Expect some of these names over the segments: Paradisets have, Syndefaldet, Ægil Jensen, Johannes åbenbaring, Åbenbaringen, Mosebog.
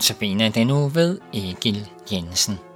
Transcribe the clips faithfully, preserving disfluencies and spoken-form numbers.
Notabene er den uge ved Ægil Jensen.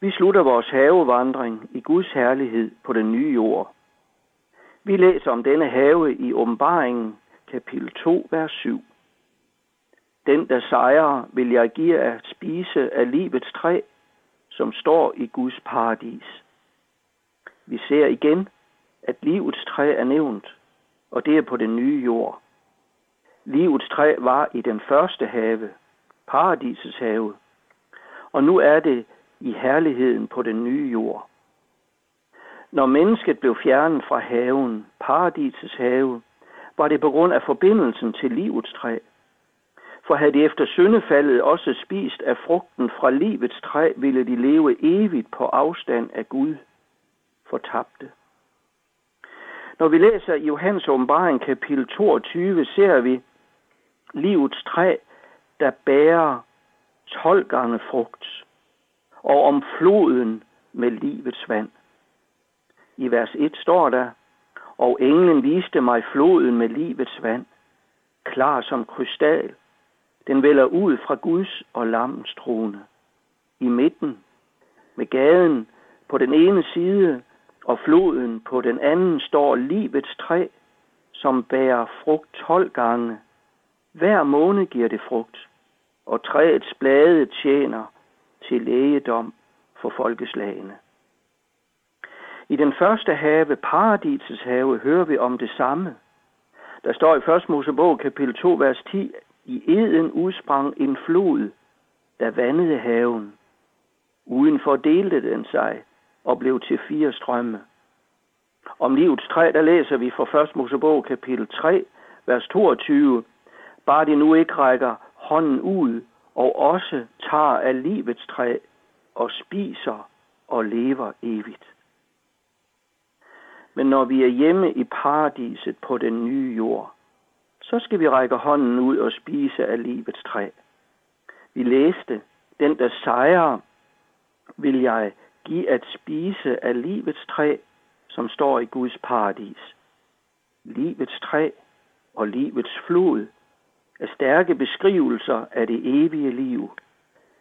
Vi slutter vores havevandring i Guds herlighed på den nye jord. Vi læser om denne have i Åbenbaringen, kapitel to, vers syv. Den, der sejrer, vil jeg give at spise af livets træ, som står i Guds paradis. Vi ser igen, at livets træ er nævnt, og det er på den nye jord. Livets træ var i den første have, Paradisets have, og nu er det i herligheden på den nye jord. Når mennesket blev fjernet fra haven, Paradisets have, var det på grund af forbindelsen til livets træ. For havde de efter syndefaldet også spist af frugten fra livets træ, ville de leve evigt på afstand af Gud, fortabte. Når vi læser Johannes åbenbaring kapitel toogtyve, ser vi livets træ, der bærer tolv gange frugt, og om floden med livets vand. I vers et står der, og englen viste mig floden med livets vand, klar som krystal. Den vælder ud fra Guds og lammens trone. I midten, med gaden på den ene side, og floden på den anden, står livets træ, som bærer frugt tolv gange. Hver måned giver det frugt, og træets blade tjener til lægedom for folkeslagene. I den første have, Paradisets have, hører vi om det samme. Der står i første Mosebog, kapitel to, vers ti, i eden udsprang en flod, der vandede haven. Udenfor delte den sig og blev til fire strømme. Om livets træ, der læser vi fra første Mosebog, kapitel tre, vers toogtyve, bare det nu ikke rækker hånden ud, og også tager af livets træ og spiser og lever evigt. Men når vi er hjemme i paradiset på den nye jord, så skal vi række hånden ud og spise af livets træ. Vi læste, den der sejrer, vil jeg give at spise af livets træ, som står i Guds paradis. Livets træ og livets flod er stærke beskrivelser af det evige liv.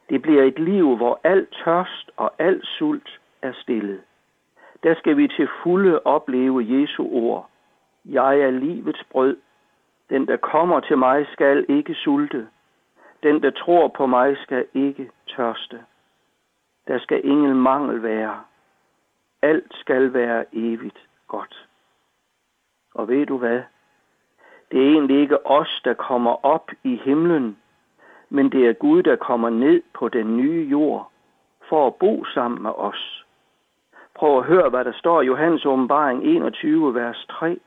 Det bliver et liv, hvor al tørst og al sult er stillet. der skal vi til fulde opleve Jesu ord. Jeg er livets brød. Den, der kommer til mig, skal ikke sulte. Den, der tror på mig, skal ikke tørste. Der skal ingen mangel være. Alt skal være evigt godt. Og ved du hvad? Det er egentlig ikke os, der kommer op i himlen, men det er Gud, der kommer ned på den nye jord for at bo sammen med os. Prøv at høre, hvad der står i Johannes åbenbaring enogtyve, vers tre.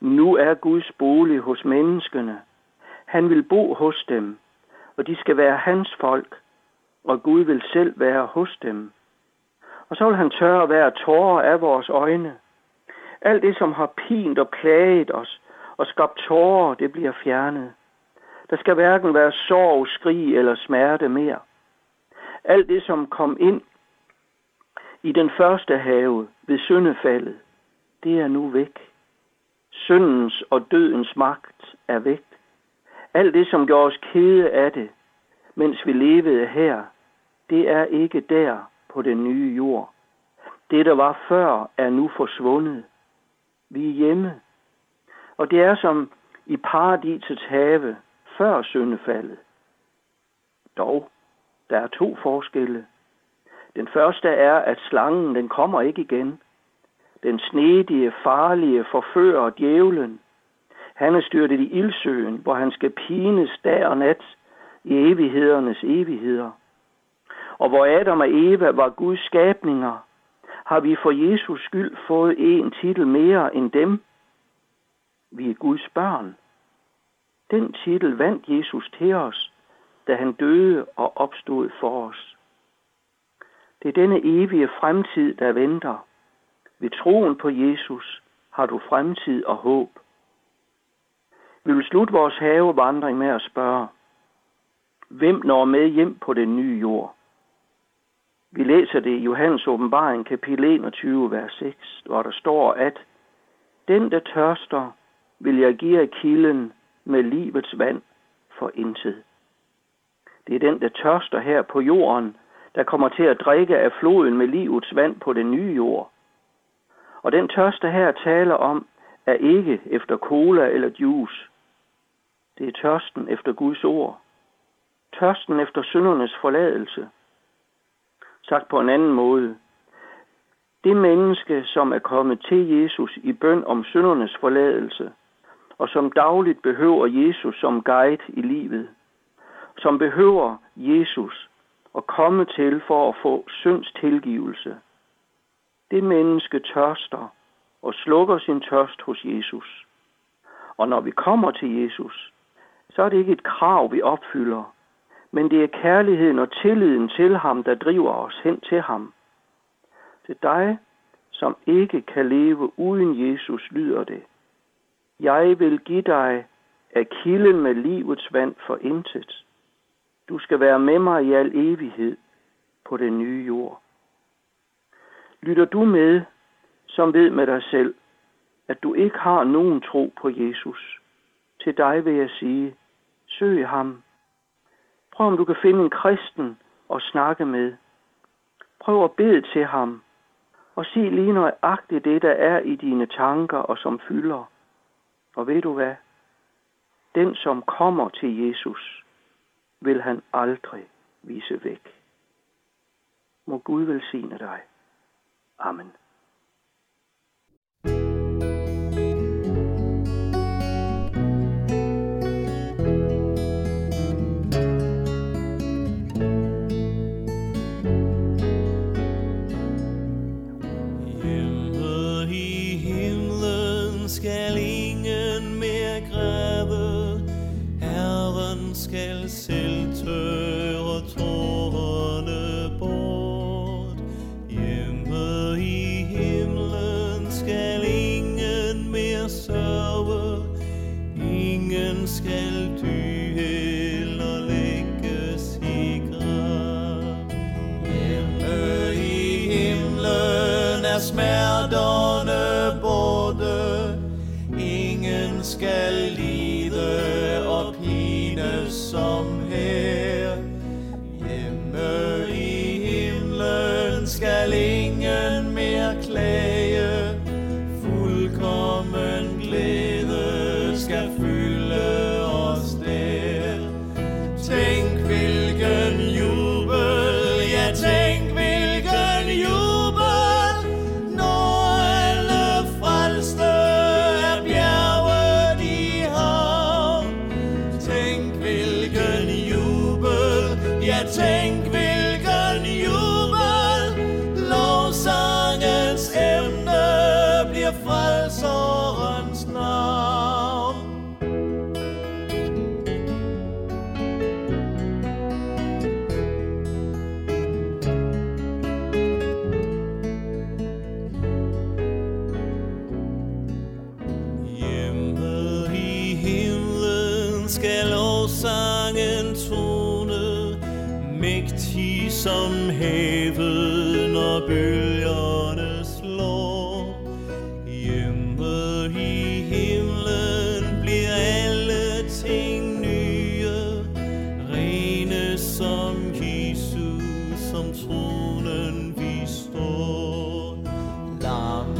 Nu er Guds bolig hos menneskene. Han vil bo hos dem, og de skal være hans folk, og Gud vil selv være hos dem. Og så vil han tørre hver tåre af vores øjne. Alt det, som har pint og plaget os og skabt tårer, det bliver fjernet. Der skal hverken være sorg, skrig eller smerte mere. Alt det, som kom ind i den første have ved syndefaldet, det er nu væk. Syndens og dødens magt er væk. Alt det, som gjorde os kede af det, mens vi levede her, det er ikke der på den nye jord. Det, der var før, er nu forsvundet. Vi er hjemme. Og det er som i paradisets have før syndefaldet. Dog, der er to forskelle. Den første er, at slangen den kommer ikke igen. Den snedige, farlige forfører djævlen. Han er styrtet i ildsøen, hvor han skal pines dag og nat i evighedernes evigheder. Og hvor Adam og Eva var Guds skabninger, har vi for Jesus skyld fået en titel mere end dem. Vi er Guds børn. Den titel vandt Jesus til os, da han døde og opstod for os. Det er denne evige fremtid, der venter. Ved troen på Jesus har du fremtid og håb. Vi vil slutte vores havevandring med at spørge, hvem når med hjem på den nye jord? Vi læser det i Johannes åbenbaring, kapitel enogtyve, vers seks, hvor der står, at den, der tørster, vil jeg give af kilden med livets vand for intet. Det er den, der tørster her på jorden, der kommer til at drikke af floden med livets vand på den nye jord. Og den tørste her taler om, er ikke efter cola eller juice. Det er tørsten efter Guds ord. Tørsten efter syndernes forladelse. Sagt på en anden måde. Det menneske, som er kommet til Jesus i bøn om syndernes forladelse, og som dagligt behøver Jesus som guide i livet, som behøver Jesus at komme til for at få synds tilgivelse. Det menneske tørster og slukker sin tørst hos Jesus. Og når vi kommer til Jesus, så er det ikke et krav, vi opfylder, men det er kærligheden og tilliden til ham, der driver os hen til ham. Til dig, som ikke kan leve uden Jesus, lyder det. Jeg vil give dig af kilden med livets vand for intet. Du skal være med mig i al evighed på den nye jord. Lytter du med, som ved med dig selv, at du ikke har nogen tro på Jesus? Til dig vil jeg sige, søg ham. Prøv om du kan finde en kristen og snakke med. Prøv at bede til ham, og sig lige nøjagtigt det, der er i dine tanker og som fylder. Og ved du hvad? Den, som kommer til Jesus, vil han aldrig vise væk. Må Gud velsigne dig. Amen. Smerterne borte, ingen skal lide og pines som her. Hjemme i himlen skal ingen mere klage.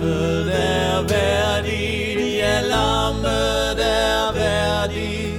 Lammet er værdigt, ja, lammet er værdigt.